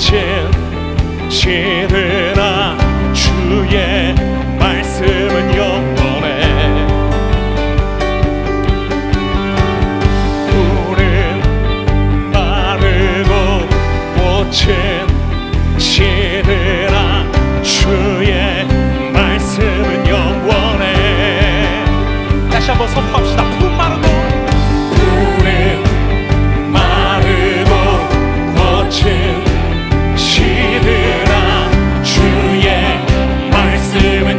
빛은 시드나 주의 말씀은 영원해. 물은 마르고 꽃은 시드나 주의 말씀은 영원해. 다시 한번 선포합시다. 품 마르고 물은 마르고 꽃은 시드나 주의 말씀은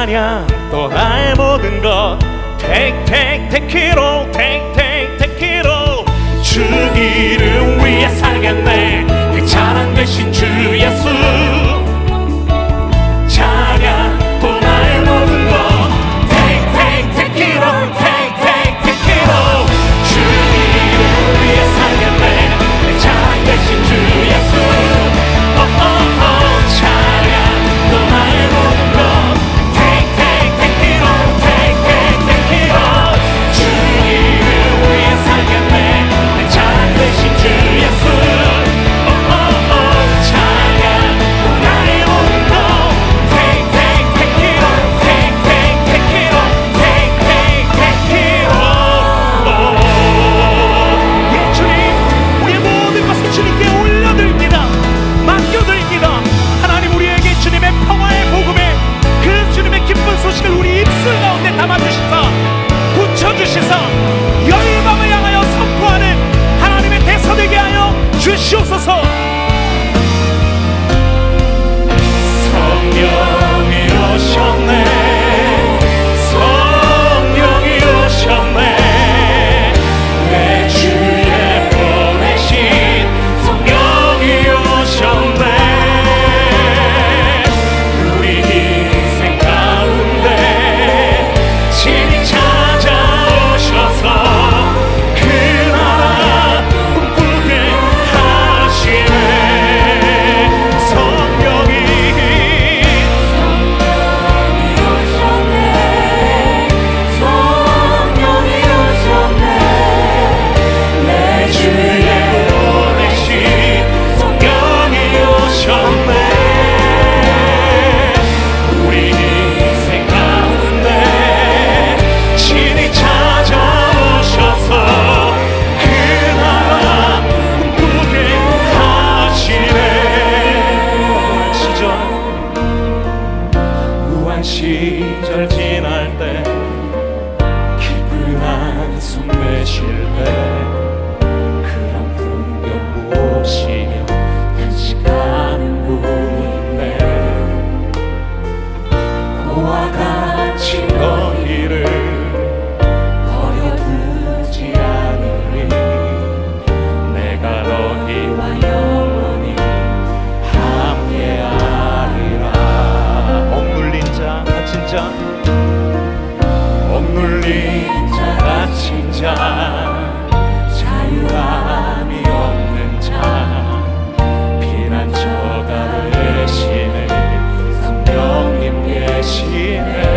아냐 또 나의 모든 것 Take take take it all Take take take it all 주 이름 위해 살겠네 내 자랑 되신 주 예수 찬양 또 나의 모든 것 Take take take it all Take take take it all 주 이름 위해 살겠네 내 자랑 되신 주 예수 피난처가 되시네 성령님 계시네